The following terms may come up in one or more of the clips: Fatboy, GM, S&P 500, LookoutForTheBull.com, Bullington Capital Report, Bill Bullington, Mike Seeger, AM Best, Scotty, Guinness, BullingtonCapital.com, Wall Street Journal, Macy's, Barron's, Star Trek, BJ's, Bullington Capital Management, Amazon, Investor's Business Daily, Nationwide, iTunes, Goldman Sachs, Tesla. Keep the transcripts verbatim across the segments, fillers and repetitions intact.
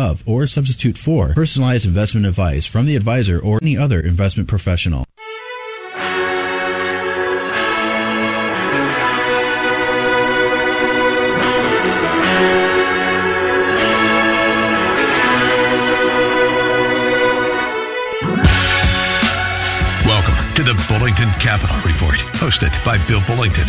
Of or substitute for personalized investment advice from the advisor or any other investment professional. Welcome to the Bullington Capital Report, hosted by Bill Bullington.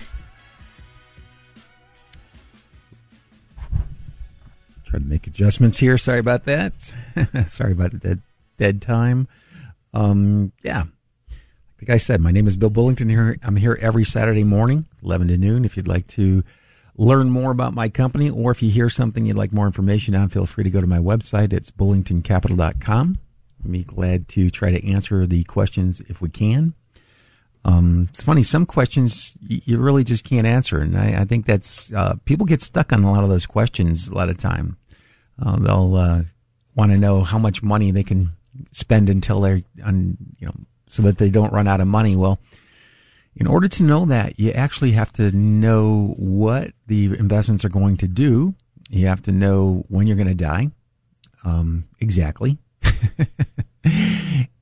Try to make adjustments here. Sorry about that. Sorry about the dead, dead time. Um, yeah. Like I said, my name is Bill Bullington. Here I'm here every Saturday morning, eleven to noon. If you'd like to learn more about my company, or if you hear something you'd like more information on, feel free to go to my website. It's Bullington Capital dot com. I'd be glad to try to answer the questions if we can. Um, it's funny, some questions you really just can't answer. And I, I think that's, uh, people get stuck on a lot of those questions a lot of time. Uh, they'll uh, want to know how much money they can spend until they're, on, you know, so that they don't run out of money. Well, in order to know that, you actually have to know what the investments are going to do. You have to know when you're going to die. Um, exactly.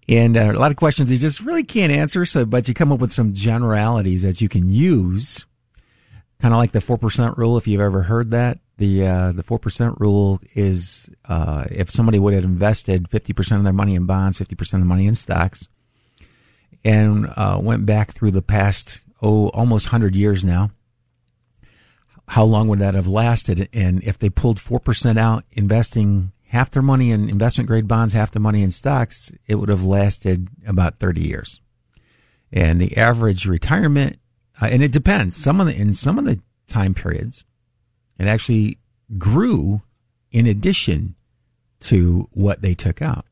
And uh, a lot of questions you just really can't answer. So, but you come up with some generalities that you can use, kind of like the four percent rule, if you've ever heard that. The uh, the four percent rule is uh, if somebody would have invested fifty percent of their money in bonds, fifty percent of their money in stocks, and uh, went back through the past, oh, almost one hundred years now, how long would that have lasted? And if they pulled four percent out, investing half their money in investment-grade bonds, half the money in stocks, it would have lasted about thirty years. And the average retirement, uh, and it depends, some of the, in some of the time periods, it actually grew in addition to what they took out.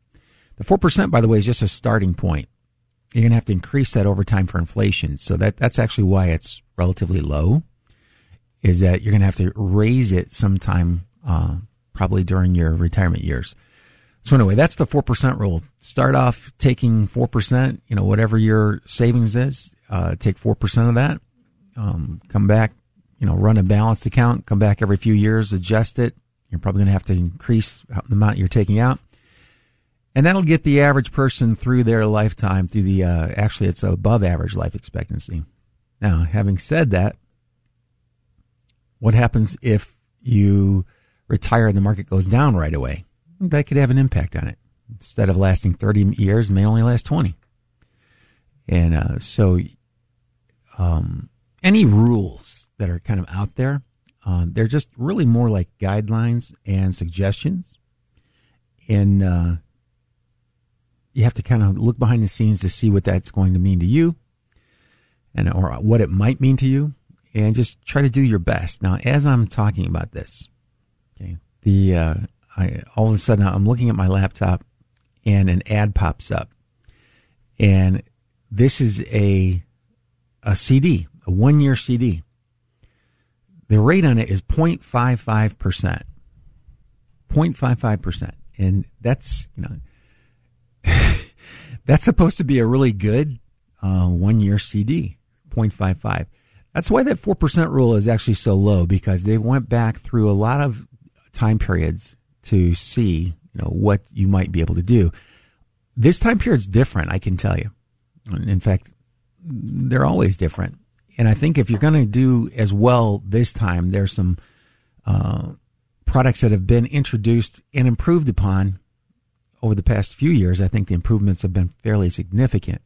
The four percent, by the way, is just a starting point. You're going to have to increase that over time for inflation. So that, that's actually why it's relatively low, is that you're going to have to raise it sometime, uh, probably during your retirement years. So anyway, that's the four percent rule. Start off taking four percent, you know, whatever your savings is, uh, take four percent of that, um, come back, you know, run a balanced account, come back every few years, adjust it. You're probably going to have to increase the amount you're taking out. And that'll get the average person through their lifetime, through the, uh, actually it's above average life expectancy. Now, having said that, what happens if you retire and the market goes down right away? That could have an impact on it. Instead of lasting thirty years, it may only last twenty. And uh, so um, any rules that are kind of out there, um, they're just really more like guidelines and suggestions. And uh, you have to kind of look behind the scenes to see what that's going to mean to you, and or what it might mean to you, and just try to do your best. Now, as I'm talking about this, okay, the uh, I all of a sudden I'm looking at my laptop, and an ad pops up, and this is a a C D, a one year C D. The rate on it is zero point five five percent. zero point five five percent. And that's, you know, That's supposed to be a really good uh, one-year C D, zero point five five. That's why that four percent rule is actually so low, because they went back through a lot of time periods to see, you know, what you might be able to do. This time period's different, I can tell you. In fact, they're always different. And I think if you're going to do as well this time, there's some uh, products that have been introduced and improved upon over the past few years. I think the improvements have been fairly significant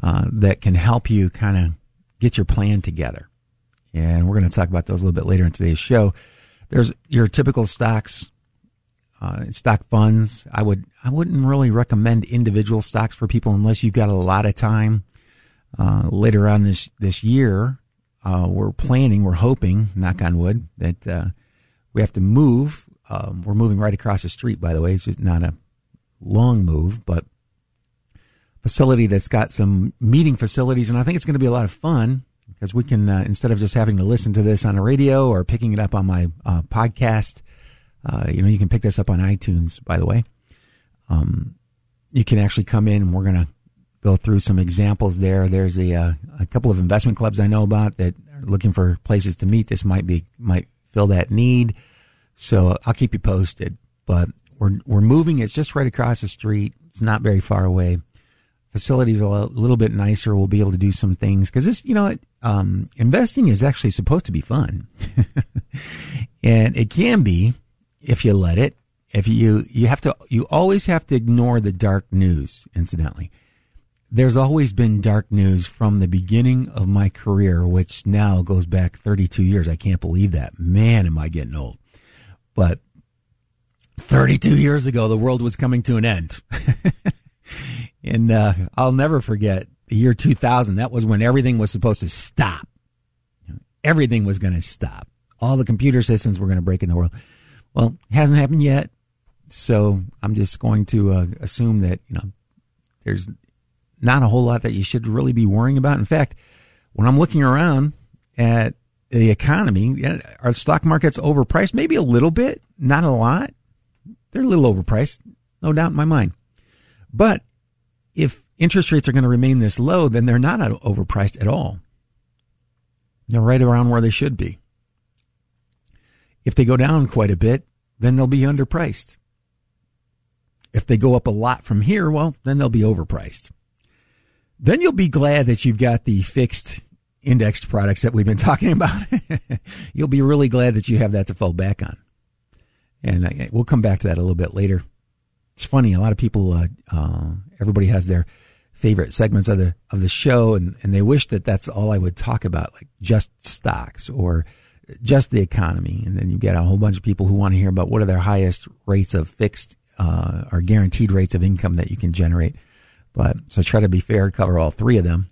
uh, that can help you kind of get your plan together. And we're going to talk about those a little bit later in today's show. There's your typical stocks, uh, stock funds. I would, I wouldn't really recommend individual stocks for people unless you've got a lot of time. Uh, later on this, this year, uh, we're planning, we're hoping, knock on wood, that, uh, we have to move. Um, we're moving right across the street, by the way. It's just not a long move, but facility that's got some meeting facilities. And I think it's going to be a lot of fun because we can, uh, instead of just having to listen to this on the radio or picking it up on my uh, podcast, uh, you know, you can pick this up on iTunes, by the way. Um, you can actually come in and we're going to go through some examples there. There's a, uh, a couple of investment clubs I know about that are looking for places to meet. This might be, might fill that need. So I'll keep you posted, but we're, we're moving. It's just right across the street. It's not very far away. Facilities are a little bit nicer. We'll be able to do some things because this, you know, um, investing is actually supposed to be fun and it can be if you let it. If you, you have to, you always have to ignore the dark news, incidentally. There's always been dark news from the beginning of my career, which now goes back thirty-two years. I can't believe that. Man, am I getting old. But thirty-two years ago, the world was coming to an end. And uh, I'll never forget the year two thousand. That was when everything was supposed to stop. Everything was going to stop. All the computer systems were going to break in the world. Well, it hasn't happened yet. So I'm just going to uh, assume that, you know, there's not a whole lot that you should really be worrying about. In fact, when I'm looking around at the economy, our stock market's overpriced, maybe a little bit, not a lot. They're a little overpriced, no doubt in my mind. But if interest rates are going to remain this low, then they're not overpriced at all. They're right around where they should be. If they go down quite a bit, then they'll be underpriced. If they go up a lot from here, well, then they'll be overpriced. Then you'll be glad that you've got the fixed indexed products that we've been talking about. You'll be really glad that you have that to fall back on. And I, we'll come back to that a little bit later. It's funny. A lot of people, uh, uh, everybody has their favorite segments of the, of the show. And, and they wish that that's all I would talk about, like just stocks or just the economy. And then you get a whole bunch of people who want to hear about what are their highest rates of fixed, uh, or guaranteed rates of income that you can generate. But so try to be fair, cover all three of them.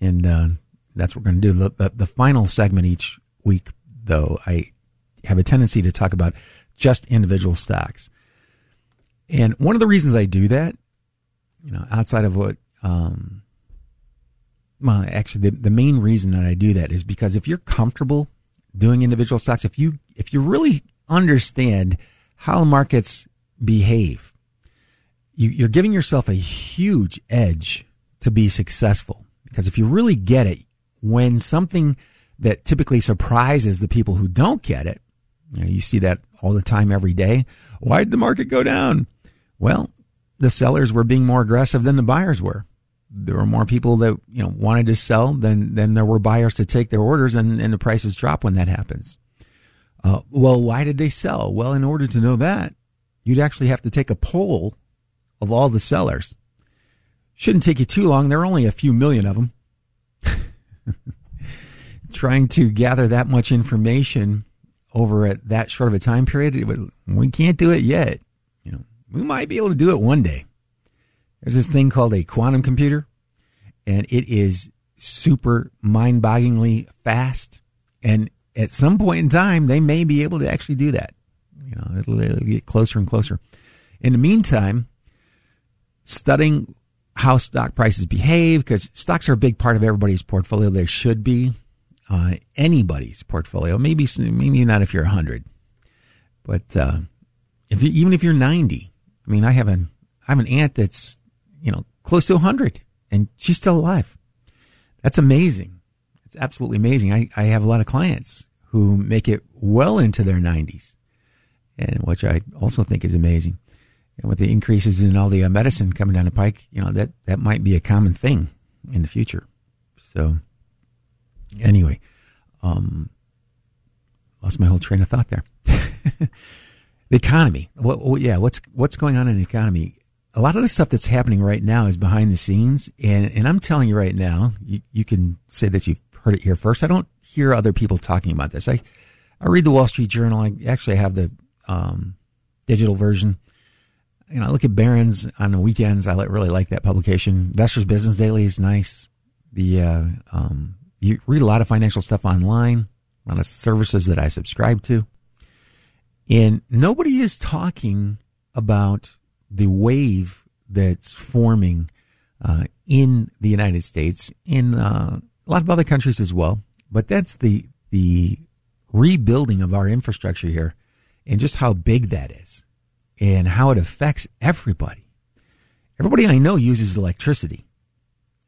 And, uh, that's what we're going to do. The, the, the final segment each week, though, I have a tendency to talk about just individual stocks. And one of the reasons I do that, you know, outside of what, um, well, actually the, the main reason that I do that is because if you're comfortable doing individual stocks, if you, if you really understand how markets behave, you, you're giving yourself a huge edge to be successful. Because if you really get it, when something that typically surprises the people who don't get it, you know, you see that all the time every day. Why did the market go down? Well, the sellers were being more aggressive than the buyers were. There were more people that, you know, wanted to sell than, than there were buyers to take their orders, and, and the prices drop when that happens. Uh, well, why did they sell? Well, in order to know that, you'd actually have to take a poll of all the sellers. Shouldn't take you too long. There are only a few million of them. Trying to gather that much information over at that short of a time period, it would, we can't do it yet. You know, we might be able to do it one day. There's this thing called a quantum computer, and it is super mind-bogglingly fast. And at some point in time, they may be able to actually do that. You know, it'll, it'll get closer and closer. In the meantime, studying how stock prices behave, because stocks are a big part of everybody's portfolio. They should be uh, anybody's portfolio. Maybe maybe not if you're one hundred, but uh, if you, even if you're ninety. I mean, I have an I have an aunt that's, you know, close to one hundred, and she's still alive. That's amazing. That's absolutely amazing. I, I have a lot of clients who make it well into their nineties, and which I also think is amazing. And with the increases in all the uh, medicine coming down the pike, you know, that, that might be a common thing in the future. So anyway, um, lost my whole train of thought there. The economy. What, what, yeah. What's, what's going on in the economy? A lot of the stuff that's happening right now is behind the scenes. And, and I'm telling you right now, you, you can say that you've heard it here first. I don't hear other people talking about this. I, I read the Wall Street Journal. I actually have the, um, digital version. You know, I look at Barron's on the weekends. I really like that publication. Investor's Business Daily is nice. The, uh, um, you read a lot of financial stuff online, a lot of services that I subscribe to. And nobody is talking about the wave that's forming uh, in the United States, in uh, a lot of other countries as well. But that's the the rebuilding of our infrastructure here, and just how big that is and how it affects everybody. Everybody I know uses electricity.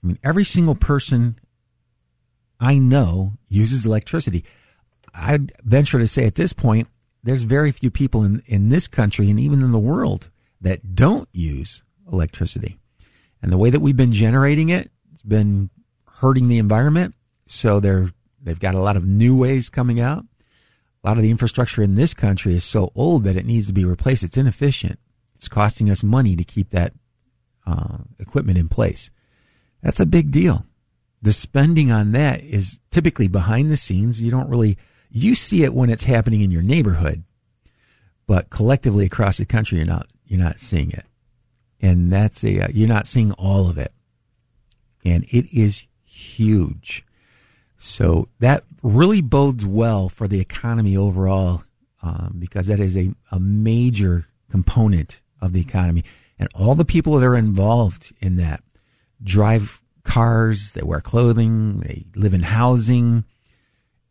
I mean, every single person I know uses electricity. I'd venture to say at this point, there's very few people in, in this country and even in the world that don't use electricity. And the way that we've been generating it, it's been hurting the environment. So they're, they've got a lot of new ways coming out. A lot of the infrastructure in this country is so old that it needs to be replaced. It's inefficient. It's costing us money to keep that uh, equipment in place. That's a big deal. The spending on that is typically behind the scenes. You don't really, you see it when it's happening in your neighborhood, but collectively across the country, you're not, you're not seeing it. And that's a, uh, you're not seeing all of it. And it is huge. So that really bodes well for the economy overall, um, because that is a, a major component of the economy. And all the people that are involved in that drive cars, they wear clothing, they live in housing.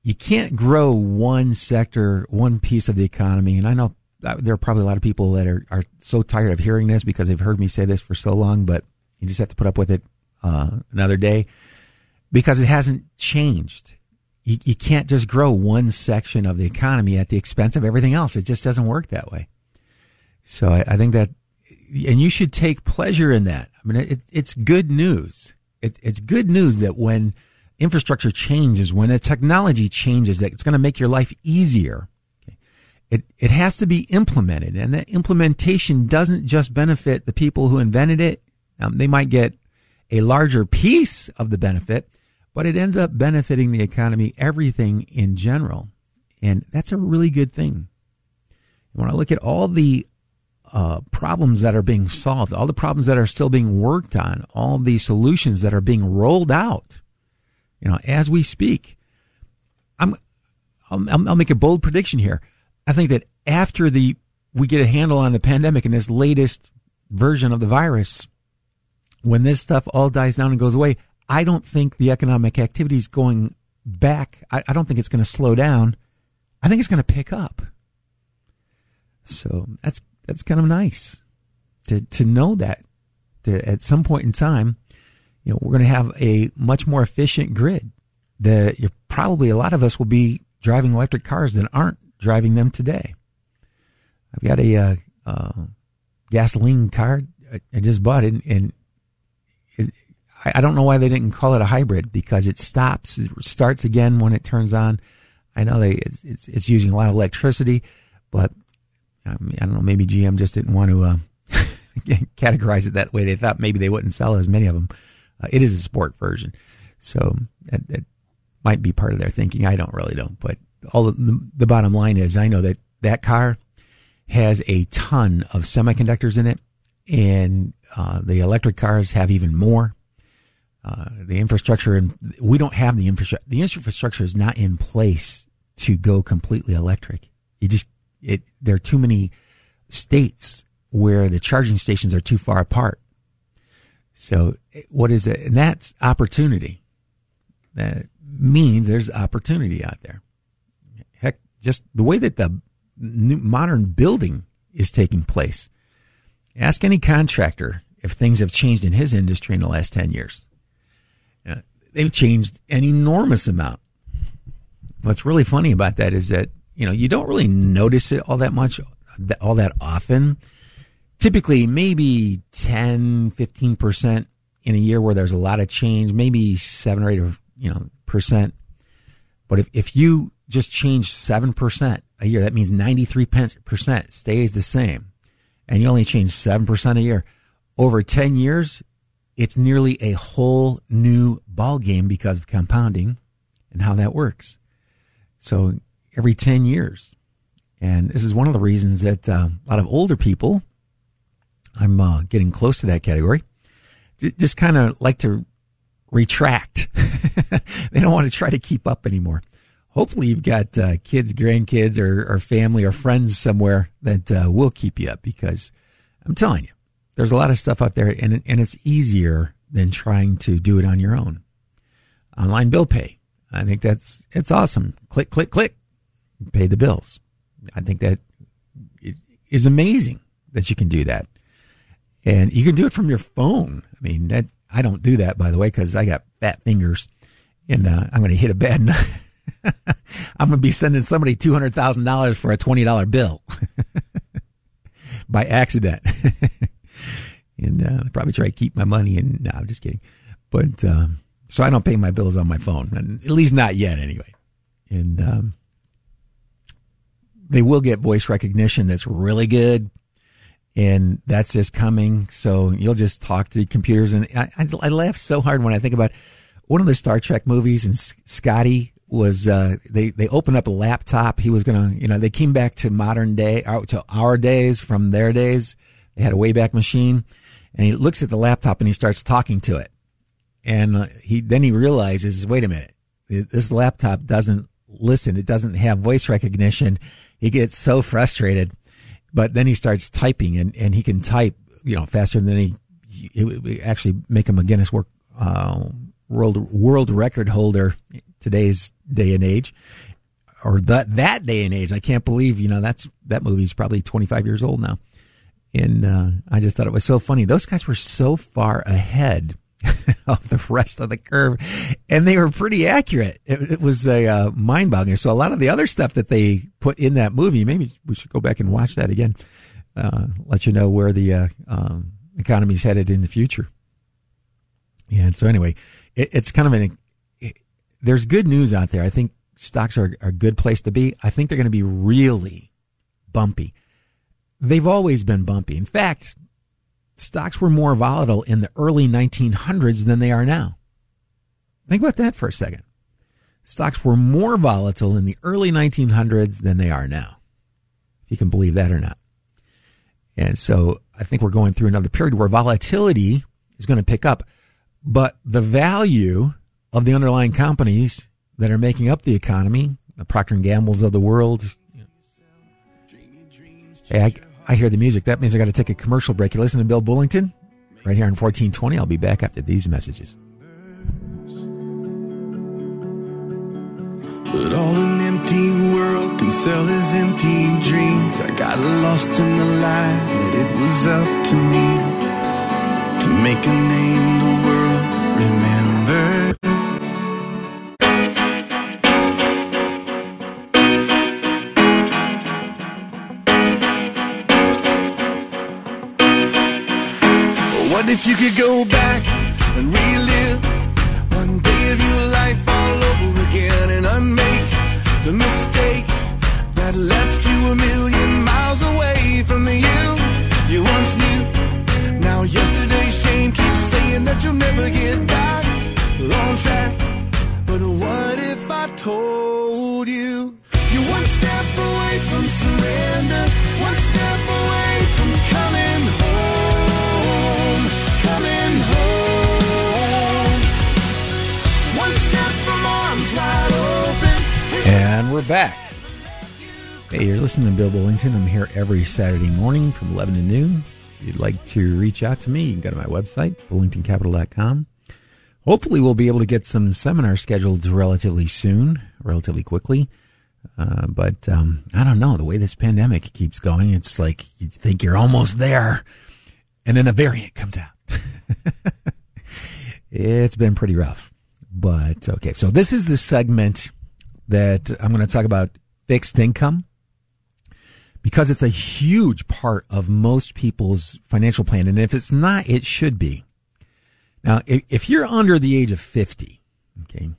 You can't grow one sector, one piece of the economy. And I know there are probably a lot of people that are, are so tired of hearing this because they've heard me say this for so long, but you just have to put up with it uh, another day. Because it hasn't changed. You, you can't just grow one section of the economy at the expense of everything else. It just doesn't work that way. So I, I think that, and you should take pleasure in that. I mean, it, it's good news. It, it's good news that when infrastructure changes, when a technology changes, that it's going to make your life easier. Okay. It, it has to be implemented. And that implementation doesn't just benefit the people who invented it. Um, they might get a larger piece of the benefit, but it ends up benefiting the economy, everything in general. And that's a really good thing. When I look at all the uh, problems that are being solved, all the problems that are still being worked on, all the solutions that are being rolled out, you know, as we speak, I'm, I'll, I'll make a bold prediction here. I think that after the, we get a handle on the pandemic and this latest version of the virus, when this stuff all dies down and goes away, I don't think the economic activity is going back. I, I don't think it's going to slow down. I think it's going to pick up. So that's that's kind of nice to to know that, to, at some point in time, you know, we're going to have a much more efficient grid. The you're probably a lot of us will be driving electric cars that aren't driving them today. I've got a uh, uh, gasoline car I, I just bought it, and I don't know why they didn't call it a hybrid, because it stops, it starts again when it turns on. I know they it's it's, it's using a lot of electricity, but I, mean, I don't know. Maybe G M just didn't want to uh, categorize it that way. They thought maybe they wouldn't sell as many of them. Uh, it is a sport version, so that, that might be part of their thinking. I don't really know, but all the, the bottom line is I know that that car has a ton of semiconductors in it, and uh, the electric cars have even more. Uh, the infrastructure, and we don't have the infrastructure. The infrastructure is not in place to go completely electric. You just, it, there are too many states where the charging stations are too far apart. So what is it? And that's opportunity. That means there's opportunity out there. Heck, just the way that the new modern building is taking place. Ask any contractor if things have changed in his industry in the last ten years. Uh, they've changed an enormous amount. What's really funny about that is that, you know, you don't really notice it all that much, all that often. Typically, maybe ten, fifteen percent in a year where there's a lot of change, maybe seven or eight of, you know, percent. But if, if you just change seven percent a year, that means ninety-three percent stays the same. And you only change seven percent a year. Over ten years, it's nearly a whole new ball game because of compounding and how that works. So every ten years. And this is one of the reasons that uh, a lot of older people, I'm uh, getting close to that category, just kind of like to retract. They don't want to try to keep up anymore. Hopefully you've got uh, kids, grandkids, or, or family or friends somewhere that uh, will keep you up, because I'm telling you, there's a lot of stuff out there, and and it's easier than trying to do it on your own. Online bill pay. I think that's, it's awesome. Click, click, click. Pay the bills. I think that it is amazing that you can do that. And you can do it from your phone. I mean, that, I don't do that, by the way, because I got fat fingers, and uh, I'm going to hit a bad night. I'm going to be sending somebody two hundred thousand dollars for a twenty dollar bill by accident. And uh, I probably try to keep my money. And no, I'm just kidding. But um, so I don't pay my bills on my phone, at least not yet anyway. And um, they will get voice recognition that's really good. And that's just coming. So you'll just talk to the computers. And I, I, I laugh so hard when I think about one of the Star Trek movies, and S- Scotty was, uh, they, they opened up a laptop. He was going to, you know, they came back to modern day, out to our days from their days. They had a Wayback Machine, and he looks at the laptop and he starts talking to it. And uh, he, then he realizes, wait a minute, this laptop doesn't listen. It doesn't have voice recognition. He gets so frustrated. But then he starts typing, and, and he can type, you know, faster than he, it would actually make him a Guinness work, uh, world, world record holder today's day and age, or that, that day and age. I can't believe, you know, that's, that movie's probably twenty-five years old now. And, uh, I just thought it was so funny. Those guys were so far ahead of the rest of the curve, and they were pretty accurate. It, it was a uh, mind-boggling. So a lot of the other stuff that they put in that movie, maybe we should go back and watch that again. Uh, let you know where the uh, um, economy's headed in the future. And so anyway, it, it's kind of an. It, there's good news out there. I think stocks are, are a good place to be. I think they're going to be really bumpy. They've always been bumpy. In fact, stocks were more volatile in the early nineteen hundreds than they are now. Think about that for a second. Stocks were more volatile in the early nineteen hundreds than they are now. If you can believe that or not. And so I think we're going through another period where volatility is going to pick up, but the value of the underlying companies that are making up the economy, the Procter and Gamble's of the world. Hey, I... I hear the music. That means I got to take a commercial break. You're listening to Bill Bullington right here on fourteen twenty. I'll be back after these messages. But all an empty world can sell is empty dreams. I got lost in the lie that it was up to me to make a name the world remembers. What if you could go back and relive one day of your life all over again and unmake the mistake that left you a million miles away from the you you once knew? Now yesterday's shame keeps saying that you'll never get back on track. But what if I told you you're one step away from surrender, one step away from coming home? Coming home. One step from arms wide open. And we're back. Hey, you're listening to Bill Bullington. I'm here every Saturday morning from eleven to noon. If you'd like to reach out to me, you can go to my website, Bullington Capital dot com. Hopefully we'll be able to get some seminars scheduled relatively soon, relatively quickly. Uh, but um, I don't know. The way this pandemic keeps going, it's like you think you're almost there, and then a variant comes out. It's been pretty rough, but okay. So this is the segment that I'm going to talk about fixed income, because it's a huge part of most people's financial plan. And if it's not, it should be. Now, if you're under the age of fifty, okay,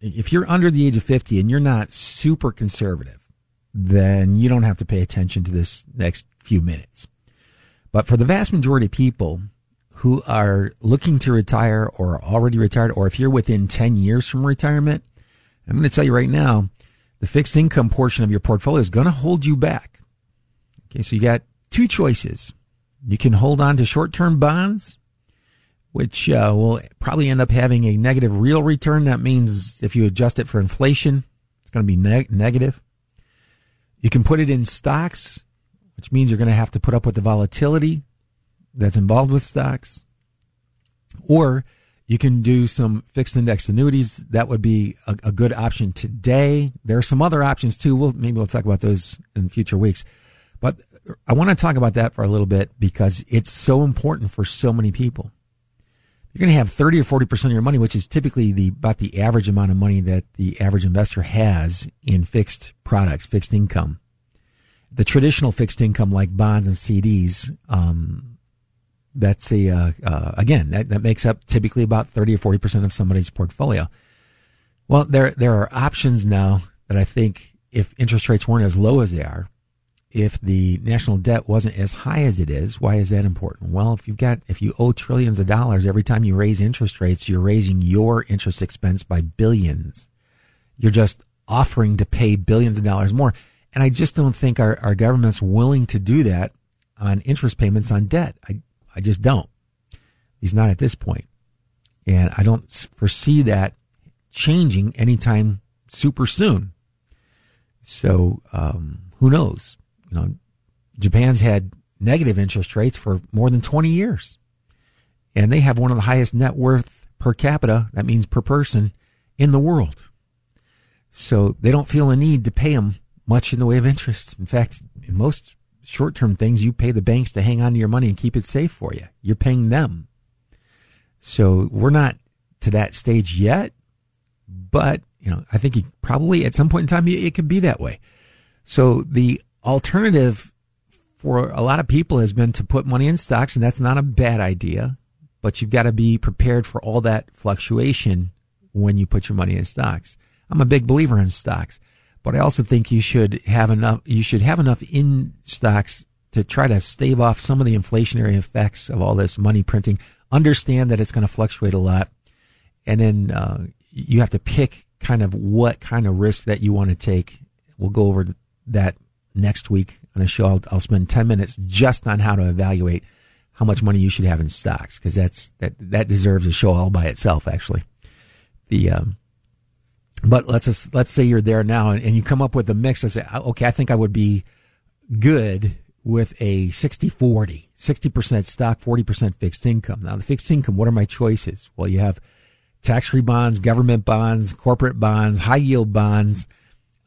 if you're under the age of fifty and you're not super conservative, then you don't have to pay attention to this next few minutes. But for the vast majority of people who are looking to retire or are already retired, or if you're within ten years from retirement, I'm going to tell you right now, the fixed income portion of your portfolio is going to hold you back. Okay, so you got two choices. You can hold on to short-term bonds, which uh, will probably end up having a negative real return. That means if you adjust it for inflation, it's going to be neg- negative. You can put it in stocks, which means you're going to have to put up with the volatility that's involved with stocks. Or you can do some fixed index annuities. That would be a, a good option today. There are some other options too. We'll, maybe we'll talk about those in future weeks. But I want to talk about that for a little bit because it's so important for so many people. You're going to have thirty or forty percent of your money, which is typically the about the average amount of money that the average investor has in fixed products, fixed income. The traditional fixed income like bonds and C Ds, um, that's a, uh, uh, again, that, that makes up typically about thirty or forty percent of somebody's portfolio. Well, there, there are options now that I think if interest rates weren't as low as they are, if the national debt wasn't as high as it is, why is that important? Well, if you've got, if you owe trillions of dollars, every time you raise interest rates, you're raising your interest expense by billions. You're just offering to pay billions of dollars more. And I just don't think our, our government's willing to do that on interest payments on debt. I, I just don't. He's not at this point. And I don't foresee that changing anytime super soon. So, um, who knows? You know, Japan's had negative interest rates for more than twenty years. And they have one of the highest net worth per capita, that means per person, in the world. So they don't feel a need to pay them much in the way of interest. In fact, in most short-term things, you pay the banks to hang on to your money and keep it safe for you. You're paying them. So we're not to that stage yet, but you know, I think you probably at some point in time, it could be that way. So the alternative for a lot of people has been to put money in stocks, and that's not a bad idea, but you've got to be prepared for all that fluctuation when you put your money in stocks. I'm a big believer in stocks, but I also think you should have enough, you should have enough in stocks to try to stave off some of the inflationary effects of all this money printing. Understand that it's going to fluctuate a lot. And then, uh, you have to pick kind of what kind of risk that you want to take. We'll go over that next week on a show. I'll, I'll spend ten minutes just on how to evaluate how much money you should have in stocks. Cause that's, that, that deserves a show all by itself, actually. The, um, But let's just, let's say you're there now and, and you come up with a mix and say, okay, I think I would be good with a sixty forty, sixty percent stock, forty percent fixed income. Now, the fixed income, what are my choices? Well, you have tax-free bonds, government bonds, corporate bonds, high-yield bonds,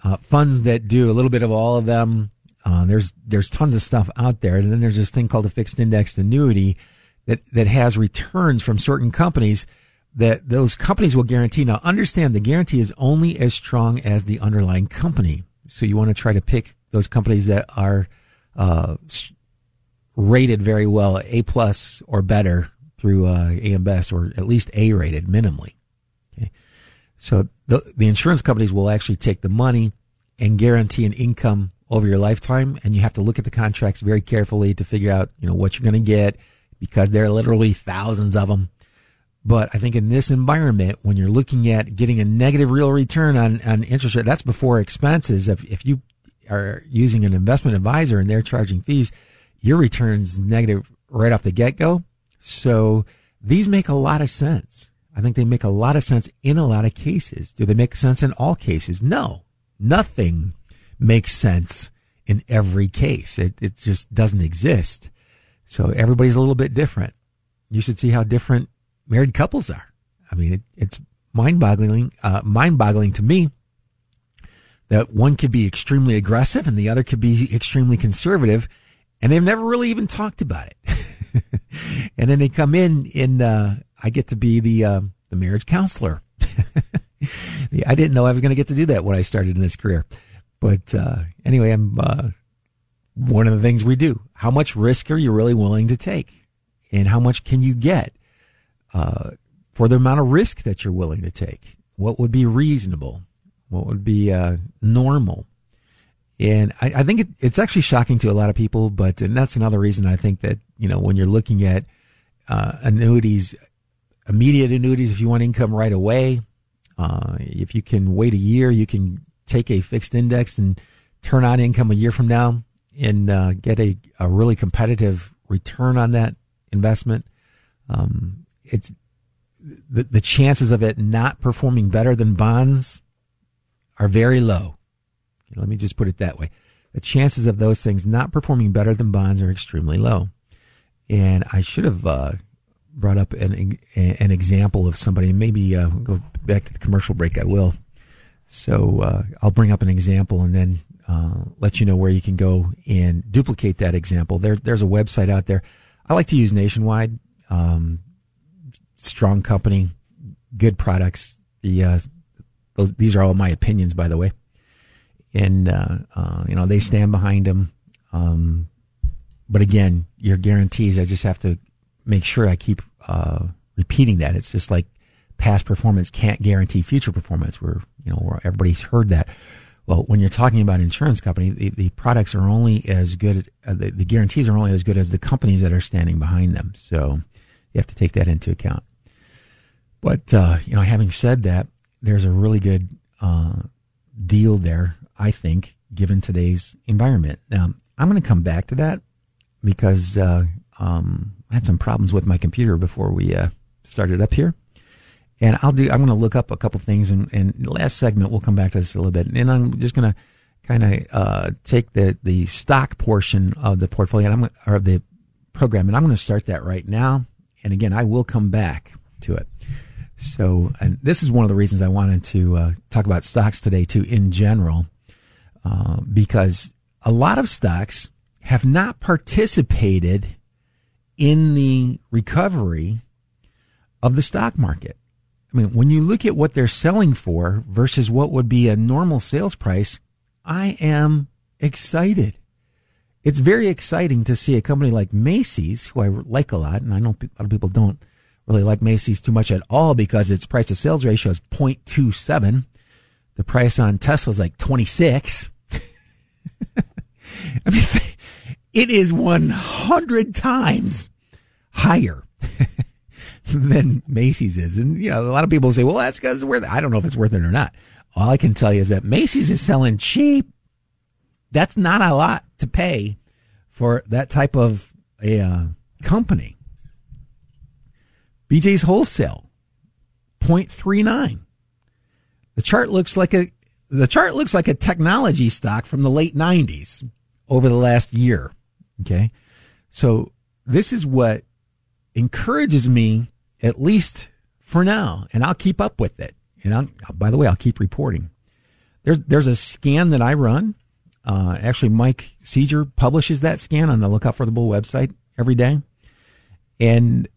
uh, funds that do a little bit of all of them. Uh, there's there's tons of stuff out there. And then there's this thing called a fixed indexed annuity that, that has returns from certain companies that those companies will guarantee. Now, understand the guarantee is only as strong as the underlying company. So you want to try to pick those companies that are uh rated very well, A-plus or better through uh, A M Best, or at least A-rated minimally. Okay. So the, the insurance companies will actually take the money and guarantee an income over your lifetime, and you have to look at the contracts very carefully to figure out, you know, what you're going to get, because there are literally thousands of them. But I think in this environment, when you're looking at getting a negative real return on, on interest rate, that's before expenses. If, if you are using an investment advisor and they're charging fees, your return's negative right off the get-go. So these make a lot of sense. I think they make a lot of sense in a lot of cases. Do they make sense in all cases? No, nothing makes sense in every case. It, it just doesn't exist. So everybody's a little bit different. You should see how different married couples are. I mean, it, it's mind-boggling, uh, mind-boggling to me that one could be extremely aggressive and the other could be extremely conservative, and they've never really even talked about it. And then they come in in uh, I get to be the um, the marriage counselor. I didn't know I was going to get to do that when I started in this career. But uh, anyway, I'm uh, one of the things we do. How much risk are you really willing to take? And how much can you get uh, for the amount of risk that you're willing to take? What would be reasonable? What would be uh, normal? And I, I think it, it's actually shocking to a lot of people, but and that's another reason I think that, you know, when you're looking at uh, annuities, immediate annuities, if you want income right away, uh, if you can wait a year, you can take a fixed index and turn on income a year from now and uh, get a, a really competitive return on that investment. Um, it's the, the chances of it not performing better than bonds are very low. Let me just put it that way. The chances of those things not performing better than bonds are extremely low. And I should have uh, brought up an an example of somebody. Maybe uh, we'll go back to the commercial break. I will. So uh, I'll bring up an example and then uh, let you know where you can go and duplicate that example. There, there's a website out there. I like to use Nationwide. Um, strong company, good products. The uh, those, these are all my opinions, by the way. And, uh, uh, you know, they stand behind them. Um, but again, your guarantees, I just have to make sure I keep, uh, repeating that. It's just like past performance can't guarantee future performance, where, you know, where everybody's heard that. Well, when you're talking about insurance company, the, the products are only as good, uh, the, the guarantees are only as good as the companies that are standing behind them. So you have to take that into account. But, uh, you know, having said that, there's a really good, uh, deal there, I think, given today's environment. Now, I'm going to come back to that because uh, um, I had some problems with my computer before we uh, started up here. And I'll do, I'm going to look up a couple things, and, and last segment, we'll come back to this a little bit. And I'm just going to kind of uh, take the, the stock portion of the portfolio, and I'm gonna, or the program, and I'm going to start that right now. And again, I will come back to it. So, and this is one of the reasons I wanted to uh, talk about stocks today, too, in general. Uh, because a lot of stocks have not participated in the recovery of the stock market. I mean, when you look at what they're selling for versus what would be a normal sales price, I am excited. It's very exciting to see a company like Macy's, who I like a lot, and I know a lot of people don't really like Macy's too much at all because its price to sales ratio is zero point two seven. The price on Tesla is like twenty-six. I mean, it is one hundred times higher than Macy's is. And, you know, a lot of people say, well, that's because it's worth it. I don't know if it's worth it or not. All I can tell you is that Macy's is selling cheap. That's not a lot to pay for that type of a uh, company. B J's Wholesale, zero point three nine. The chart looks like a, the chart looks like a technology stock from the late nineties over the last year. Okay. So this is what encourages me, at least for now, and I'll keep up with it. And I'll, by the way, I'll keep reporting. There's, there's a scan that I run. Uh, actually, Mike Seeger publishes that scan on the Lookout for the Bull website every day. And,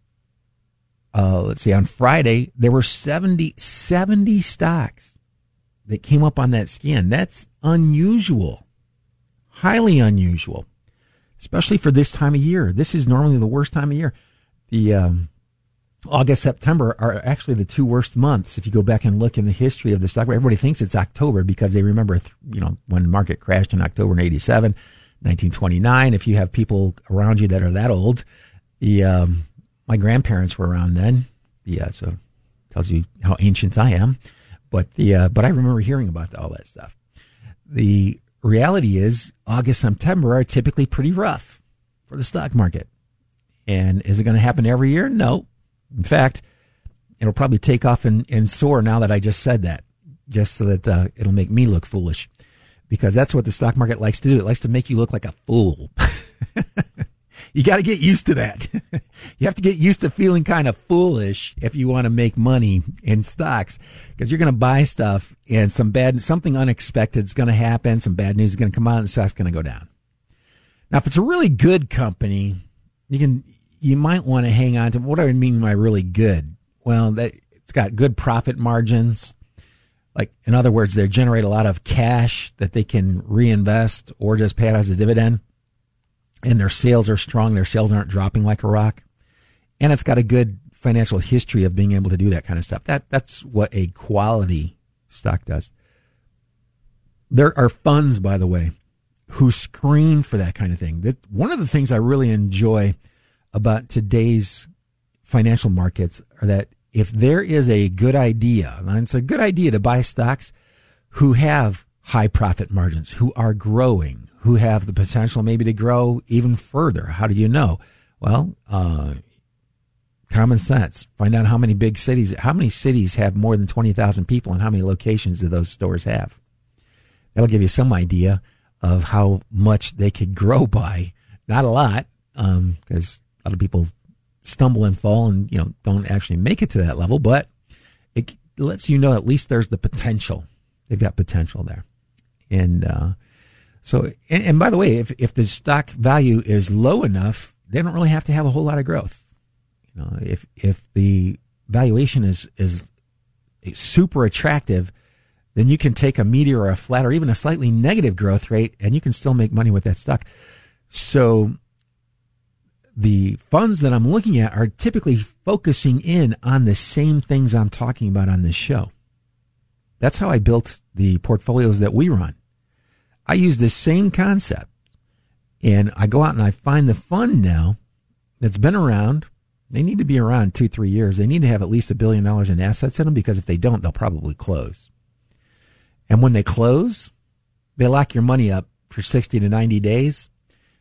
uh, let's see, on Friday, there were seventy, seventy stocks that came up on that scan. That's unusual, highly unusual, especially for this time of year. This is normally the worst time of year. The um, August, September are actually the two worst months. If you go back and look in the history of the stock market, everybody thinks it's October because they remember, you know, when the market crashed in October in eighty-seven, nineteen twenty-nine. If you have people around you that are that old, the um, my grandparents were around then. Yeah, so it tells you how ancient I am. But the uh, but I remember hearing about all that stuff. The reality is August, September are typically pretty rough for the stock market. And is it going to happen every year? No. In fact, it'll probably take off and, and soar now that I just said that, just so that uh, it'll make me look foolish. Because that's what the stock market likes to do. It likes to make you look like a fool. You got to get used to that. You have to get used to feeling kind of foolish if you want to make money in stocks, because you're going to buy stuff and some bad, something unexpected is going to happen. Some bad news is going to come out and the stock's going to go down. Now, if it's a really good company, you can, you might want to hang on to. What do I mean by really good? Well, that it's got good profit margins. Like, in other words, they generate a lot of cash that they can reinvest or just pay out as a dividend. And their sales are strong. Their sales aren't dropping like a rock. And it's got a good financial history of being able to do that kind of stuff. That that's what a quality stock does. There are funds, by the way, who screen for that kind of thing. That one of the things I really enjoy about today's financial markets are that if there is a good idea, and it's a good idea to buy stocks who have high profit margins, who are growing, who have the potential maybe to grow even further. How do you know? Well, uh, common sense. Find out how many big cities, how many cities have more than twenty thousand people, and how many locations do those stores have? That'll give you some idea of how much they could grow by. Not a lot, um, because a lot of people stumble and fall and, you know, don't actually make it to that level, but it lets you know at least there's the potential. They've got potential there. And, uh, so, and, and by the way, if, if the stock value is low enough, they don't really have to have a whole lot of growth. You know, if, if the valuation is, is super attractive, then you can take a meteor or a flat or even a slightly negative growth rate and you can still make money with that stock. So, the funds that I'm looking at are typically focusing in on the same things I'm talking about on this show. That's how I built the portfolios that we run. I use the same concept, and I go out and I find the fund now that's been around. They need to be around two, three years. They need to have at least a billion dollars in assets in them, because if they don't, they'll probably close. And when they close, they lock your money up for sixty to ninety days.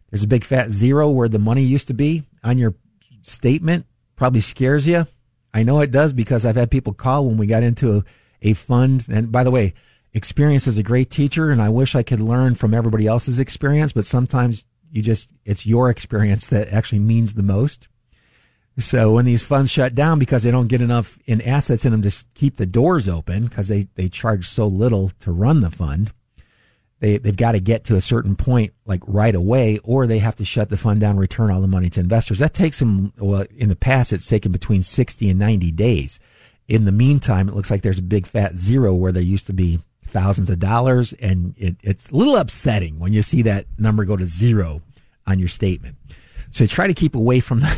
There's a big fat zero where the money used to be on your statement. Probably scares you. I know it does, because I've had people call when we got into a, a fund. And by the way, experience is a great teacher, and I wish I could learn from everybody else's experience, but sometimes you just, it's your experience that actually means the most. So when these funds shut down because they don't get enough in assets in them to keep the doors open, because they, they charge so little to run the fund, They, they've got to get to a certain point, like right away, or they have to shut the fund down, return all the money to investors. That takes them, well, in the past, it's taken between sixty and ninety days. In the meantime, it looks like there's a big fat zero where there used to be thousands of dollars. And it, it's a little upsetting when you see that number go to zero on your statement. So try to keep away from the,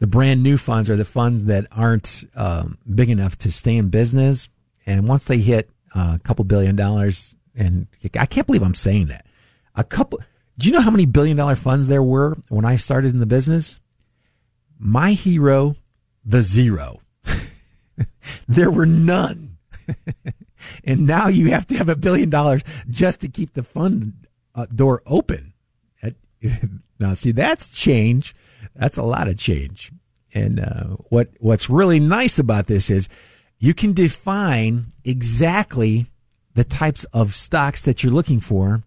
the brand new funds, or the funds that aren't um, big enough to stay in business. And once they hit uh, a couple billion dollars, and I can't believe I'm saying that. A couple, do you know how many billion dollar funds there were when I started in the business? My hero, the zero. There were none. And now you have to have a billion dollars just to keep the fund uh, door open. Now, see, that's change. That's a lot of change. And uh, what what's really nice about this is you can define exactly the types of stocks that you're looking for.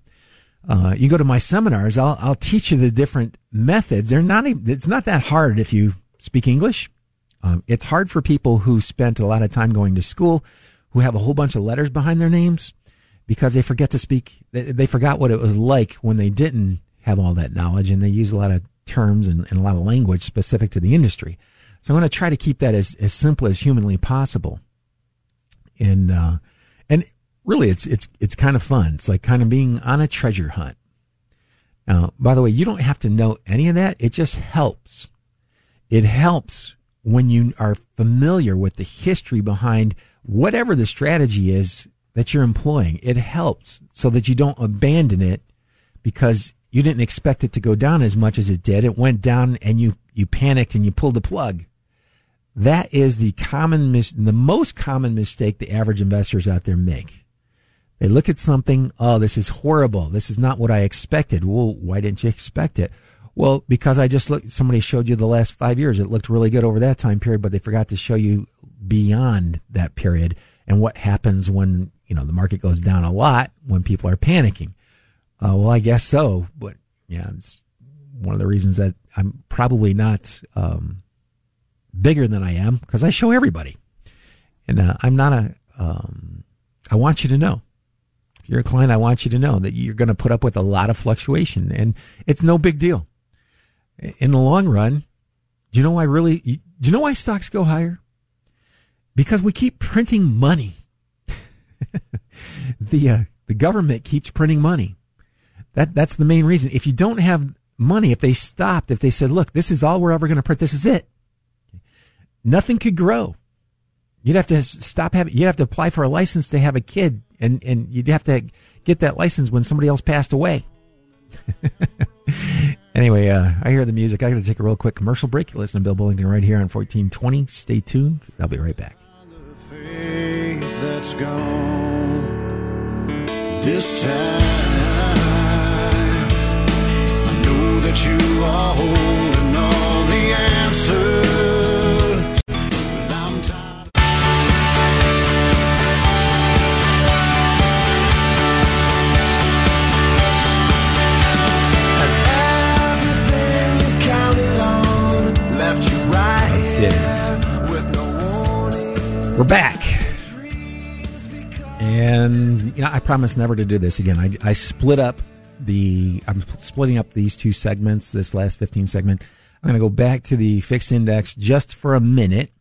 Uh, you go to my seminars, I'll, I'll teach you the different methods. They're not, it's not that hard if you speak English. Um, it's hard for people who spent a lot of time going to school, who have a whole bunch of letters behind their names, because they forget to speak. They, they forgot what it was like when they didn't have all that knowledge, and they use a lot of terms and, and a lot of language specific to the industry. So I'm going to try to keep that as, as simple as humanly possible. And, uh, and, Really, it's it's it's kind of fun. It's like kind of being on a treasure hunt. Now, by the way, you don't have to know any of that. It just helps. It helps when you are familiar with the history behind whatever the strategy is that you're employing. It helps so that you don't abandon it because you didn't expect it to go down as much as it did. It went down and you, you panicked and you pulled the plug. That is the common mis- the most common mistake the average investors out there make. They look at something, oh, this is horrible. This is not what I expected. Well, why didn't you expect it? Well, because I just looked, somebody showed you the last five years. It looked really good over that time period, but they forgot to show you beyond that period and what happens when, you know, the market goes down a lot when people are panicking. Uh, well, I guess so, but yeah, it's one of the reasons that I'm probably not, um, bigger than I am, because I show everybody. And, uh, I'm not a, um, I want you to know. You're a client, I want you to know that you're going to put up with a lot of fluctuation, and it's no big deal. In the long run, Do you know why really, do you know why stocks go higher? Because we keep printing money. the, uh, the government keeps printing money. That, that's the main reason. If you don't have money, if they stopped, if they said, look, this is all we're ever going to print, this is it. Nothing could grow. You'd have to stop having, you'd have to apply for a license to have a kid, and, and you'd have to get that license when somebody else passed away. Anyway, uh, I hear the music. I got to take a real quick commercial break. You listen to Bill Bullington right here on fourteen twenty. Stay tuned. I'll be right back. Faith that's gone this time. I know that you are holding all the answers. We're back. And, you know, I promise never to do this again. I, I split up the, I'm splitting up these two segments, this last fifteen segment. I'm going to go back to the fixed index just for a minute.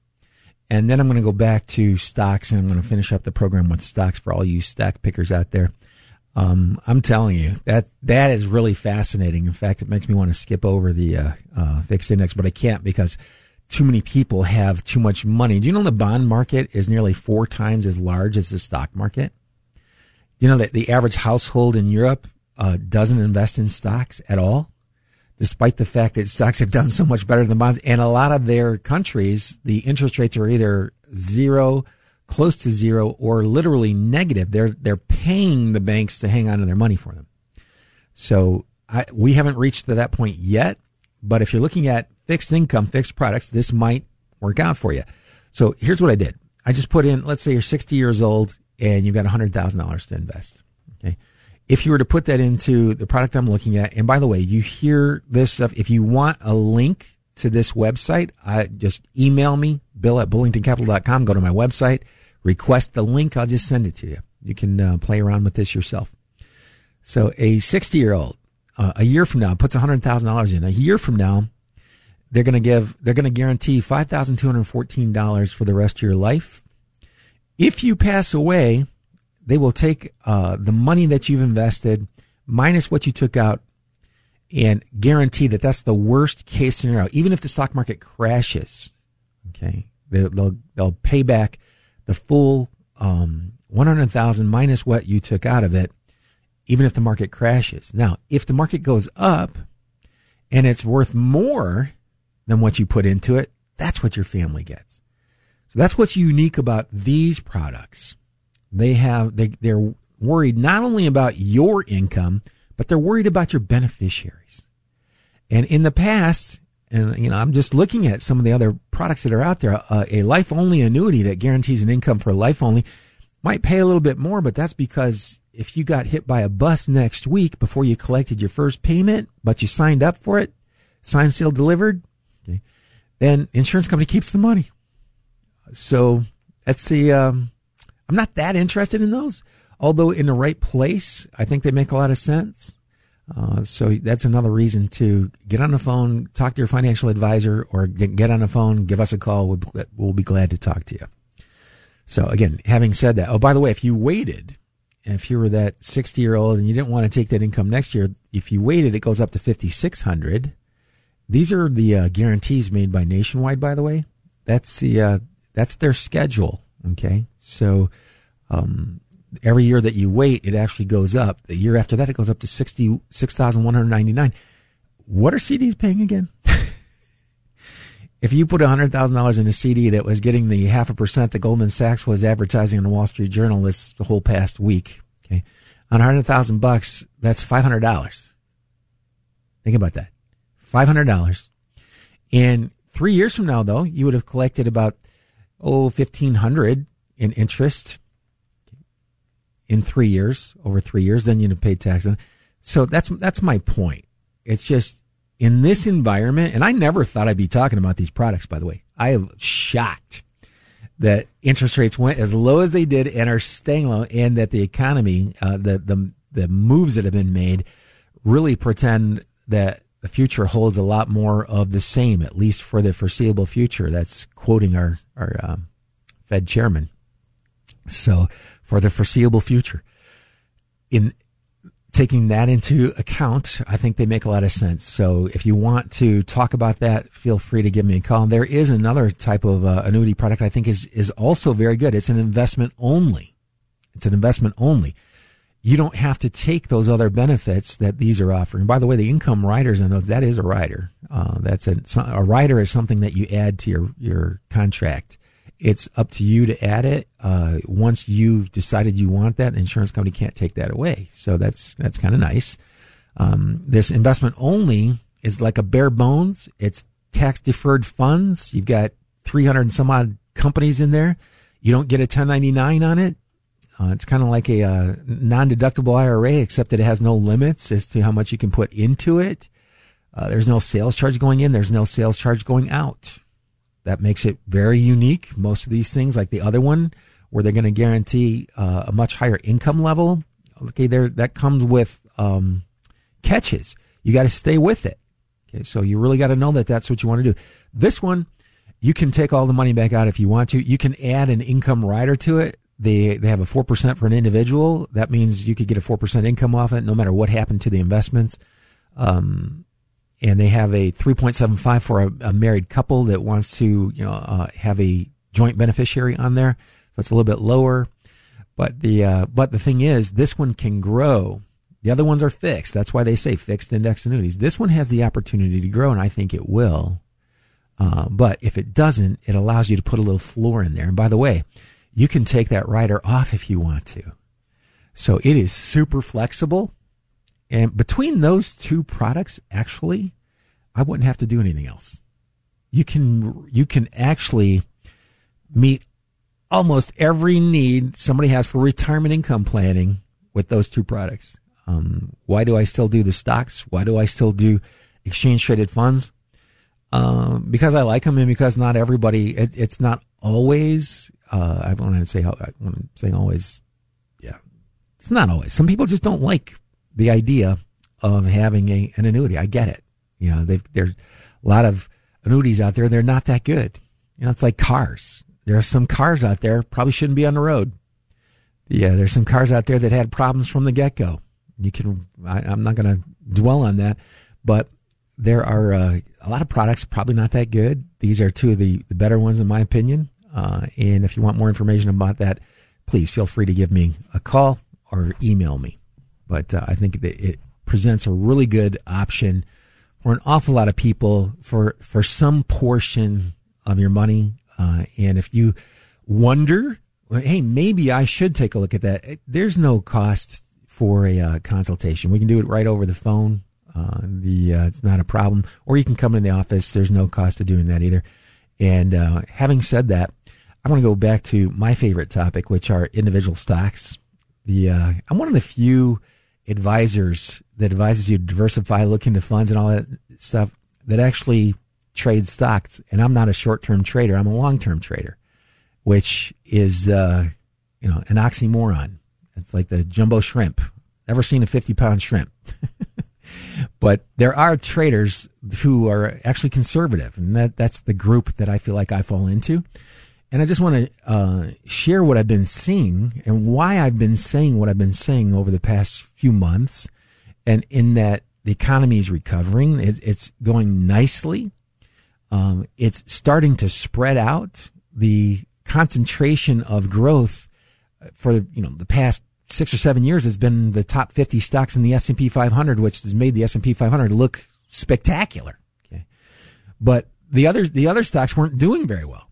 And then I'm going to go back to stocks, and I'm going to finish up the program with stocks for all you stock pickers out there. Um, I'm telling you, that, that is really fascinating. In fact, it makes me want to skip over the, uh, uh, fixed index, but I can't because too many people have too much money. Do you know the bond market is nearly four times as large as the stock market? You know that the average household in Europe uh, doesn't invest in stocks at all, despite the fact that stocks have done so much better than bonds. And a lot of their countries, the interest rates are either zero, close to zero, or literally negative. They're they're paying the banks to hang on to their money for them. So I, we haven't reached to that point yet. But if you're looking at fixed income, fixed products, this might work out for you. So here's what I did. I just put in, let's say you're sixty years old and you've got one hundred thousand dollars to invest. Okay. If you were to put that into the product I'm looking at, and by the way, you hear this stuff. If you want a link to this website, I just email me, Bill at Bullington Capital dot com. Go to my website, request the link. I'll just send it to you. You can uh, play around with this yourself. So a sixty year old, Uh, a year from now, puts one hundred thousand dollars in. A year from now, they're going to give, they're going to guarantee five thousand two hundred fourteen dollars for the rest of your life. If you pass away, they will take, uh, the money that you've invested minus what you took out and guarantee that that's the worst case scenario. Even if the stock market crashes, okay, they'll, they'll, they'll pay back the full, um, one hundred thousand minus what you took out of it. Even if the market crashes. Now, if the market goes up and it's worth more than what you put into it, that's what your family gets. So that's what's unique about these products. They have, they, they're worried not only about your income, but they're worried about your beneficiaries. And in the past, and you know, I'm just looking at some of the other products that are out there, uh, a life only annuity that guarantees an income for life only might pay a little bit more, but that's because if you got hit by a bus next week before you collected your first payment, but you signed up for it, signed, sealed, delivered, okay, then insurance company keeps the money. So that's the, um, I'm not that interested in those, although in the right place, I think they make a lot of sense. Uh, so that's another reason to get on the phone, talk to your financial advisor, or get on the phone, give us a call. We'll, we'll be glad to talk to you. So again, having said that, oh, by the way, if you waited, if you were that sixty year old and you didn't want to take that income next year, if you waited, it goes up to fifty-six hundred. These are the uh, guarantees made by Nationwide, by the way. That's the, uh, that's their schedule. Okay. So, um, every year that you wait, it actually goes up. The year after that, it goes up to sixty-six thousand one hundred ninety-nine. What are C Ds paying again? If you put one hundred thousand dollars in a C D that was getting the half a percent that Goldman Sachs was advertising in the Wall Street Journal this the whole past week, okay, on one hundred thousand bucks, that's five hundred dollars. Think about that. five hundred dollars. And three years from now, though, you would have collected about, oh, fifteen hundred dollars in interest in three years, over three years, then you'd have paid tax on it. So that's, that's my point. It's just, in this environment, and I never thought I'd be talking about these products, by the way. I am shocked that interest rates went as low as they did and are staying low, and that the economy, uh, the, the, the moves that have been made really pretend that the future holds a lot more of the same, at least for the foreseeable future. That's quoting our, our um, Fed chairman. So for the foreseeable future, in taking that into account, I think they make a lot of sense. So if you want to talk about that, feel free to give me a call. And there is another type of uh, annuity product I think is, is also very good. It's an investment only. It's an investment only. You don't have to take those other benefits that these are offering. By the way, the income riders, I know that is a rider. Uh, that's a, a rider is something that you add to your, your contract. It's up to you to add it. Uh, once you've decided you want that, the insurance company can't take that away. So that's, that's kind of nice. Um, this investment only is like a bare bones. It's tax deferred funds. You've got three hundred and some odd companies in there. You don't get a ten ninety-nine on it. Uh, it's kind of like a uh, non-deductible I R A, except that it has no limits as to how much you can put into it. Uh, there's no sales charge going in. There's no sales charge going out. That makes it very unique. Most of these things, like the other one, where they're going to guarantee uh, a much higher income level, okay, there that comes with um, catches. You got to stay with it. Okay, so you really got to know that that's what you want to do. This one, you can take all the money back out if you want to. You can add an income rider to it. They they have a four percent for an individual. That means you could get a four percent income off it no matter what happened to the investments. Um, and they have a three point seven five for a, a married couple that wants to, you know, uh, have a joint beneficiary on there. So it's a little bit lower. But the, uh, but the thing is, this one can grow. The other ones are fixed. That's why they say fixed index annuities. This one has the opportunity to grow, and I think it will. Uh, but if it doesn't, it allows you to put a little floor in there. And by the way, you can take that rider off if you want to. So it is super flexible. And between those two products, actually, I wouldn't have to do anything else. You can, you can actually meet almost every need somebody has for retirement income planning with those two products. Um, why do I still do the stocks? Why do I still do exchange traded funds? Um, because I like them, and because not everybody, it, it's not always, Uh, I want to say, I want to say always, yeah, it's not always. Some people just don't like the idea of having a, an annuity. I get it. You know, they've, there's a lot of annuities out there. They're not that good. You know, it's like cars. There are some cars out there probably shouldn't be on the road. Yeah. There's some cars out there that had problems from the get go. You can, I, I'm not going to dwell on that, but there are uh, a lot of products probably not that good. These are two of the, the better ones in my opinion. Uh, and if you want more information about that, please feel free to give me a call or email me. But uh, I think that it presents a really good option for an awful lot of people for, for some portion of your money. Uh, and if you wonder, well, hey, maybe I should take a look at that, there's no cost for a uh, consultation. We can do it right over the phone. Uh, the uh, it's not a problem. Or you can come in the office. There's no cost to doing that either. And uh, having said that, I want to go back to my favorite topic, which are individual stocks. The uh, I'm one of the few advisors that advises you to diversify, look into funds and all that stuff, that actually trades stocks. And I'm not a short-term trader. I'm a long-term trader, which is uh, you know, an oxymoron. It's like the jumbo shrimp. Never seen a fifty-pound shrimp. But there are traders who are actually conservative, and that, that's the group that I feel like I fall into. And I just want to uh, share what I've been seeing and why I've been saying what I've been saying over the past few months. And in that, the economy is recovering. It, it's going nicely. Um, it's starting to spread out. The concentration of growth for, you know, the past six or seven years has been the top fifty stocks in the S and P five hundred, which has made the S and P five hundred look spectacular. Okay. But the others, the other stocks weren't doing very well.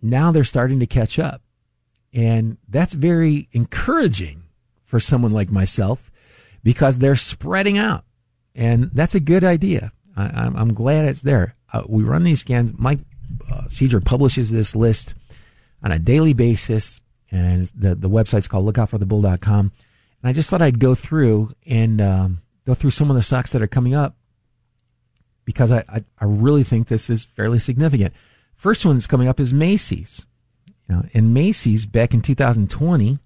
Now they're starting to catch up. And that's very encouraging for someone like myself, because they're spreading out. And that's a good idea. I, I'm, I'm glad it's there. Uh, we run these scans. Mike uh, Seeger publishes this list on a daily basis. And the, the website's called lookout for the bull dot com. And I just thought I'd go through and um, go through some of the stocks that are coming up, because I, I, I really think this is fairly significant. First one that's coming up is Macy's. You know, and Macy's back in two thousand twenty,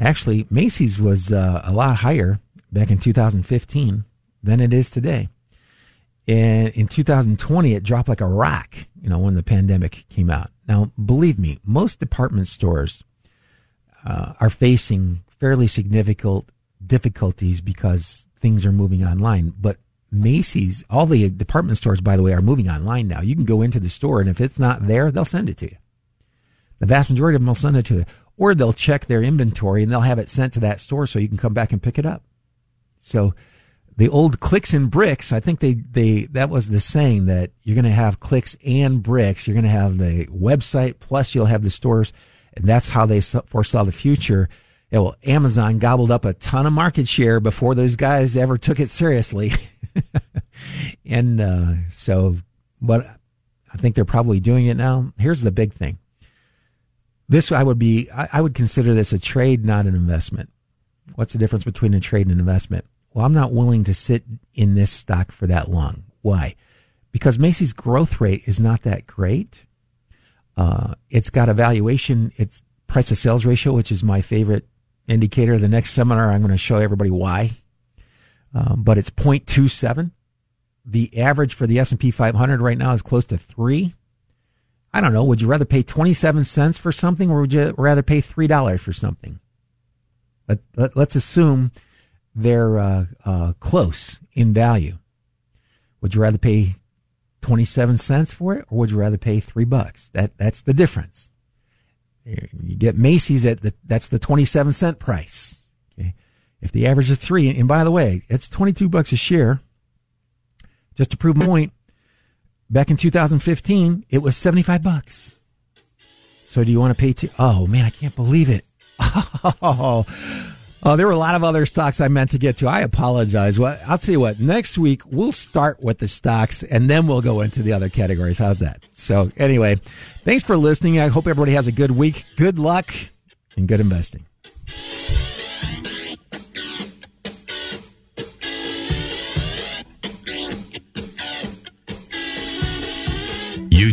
actually, Macy's was uh, a lot higher back in two thousand fifteen than it is today. And in two thousand twenty, it dropped like a rock, you know, when the pandemic came out. Now, believe me, most department stores uh, are facing fairly significant difficulties because things are moving online. But Macy's, all the department stores, by the way, are moving online now. You can go into the store, and if it's not there, they'll send it to you. The vast majority of them will send it to you. Or they'll check their inventory, and they'll have it sent to that store so you can come back and pick it up. So the old clicks and bricks, I think they, they that was the saying, that you're going to have clicks and bricks. You're going to have the website, plus you'll have the stores, and that's how they foresaw the future. Yeah, well, Amazon gobbled up a ton of market share before those guys ever took it seriously. and uh, so, but I think they're probably doing it now. Here's the big thing. This I would be, I, I would consider this a trade, not an investment. What's the difference between a trade and an investment? Well, I'm not willing to sit in this stock for that long. Why? Because Macy's growth rate is not that great. Uh, it's got a valuation, it's price to sales ratio, which is my favorite indicator. The next seminar, I'm going to show everybody why. Um, but it's zero point two seven. The average for the S and P five hundred right now is close to three. I don't know. Would you rather pay twenty-seven cents for something, or would you rather pay three dollars for something? Let, let, let's assume they're uh, uh, close in value. Would you rather pay twenty-seven cents for it, or would you rather pay three bucks? That that's the difference. You get Macy's at the, that's the twenty-seven cent price. Okay. If the average is three, and by the way, it's twenty-two bucks a share. Just to prove my point, back in two thousand fifteen, it was seventy-five bucks. So do you want to pay two? Oh man, I can't believe it. Oh, oh, there were a lot of other stocks I meant to get to. I apologize. Well, I'll tell you what, next week we'll start with the stocks and then we'll go into the other categories. How's that? So anyway, thanks for listening. I hope everybody has a good week. Good luck and good investing. You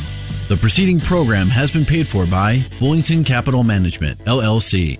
The preceding program has been paid for by Bullington Capital Management, L L C.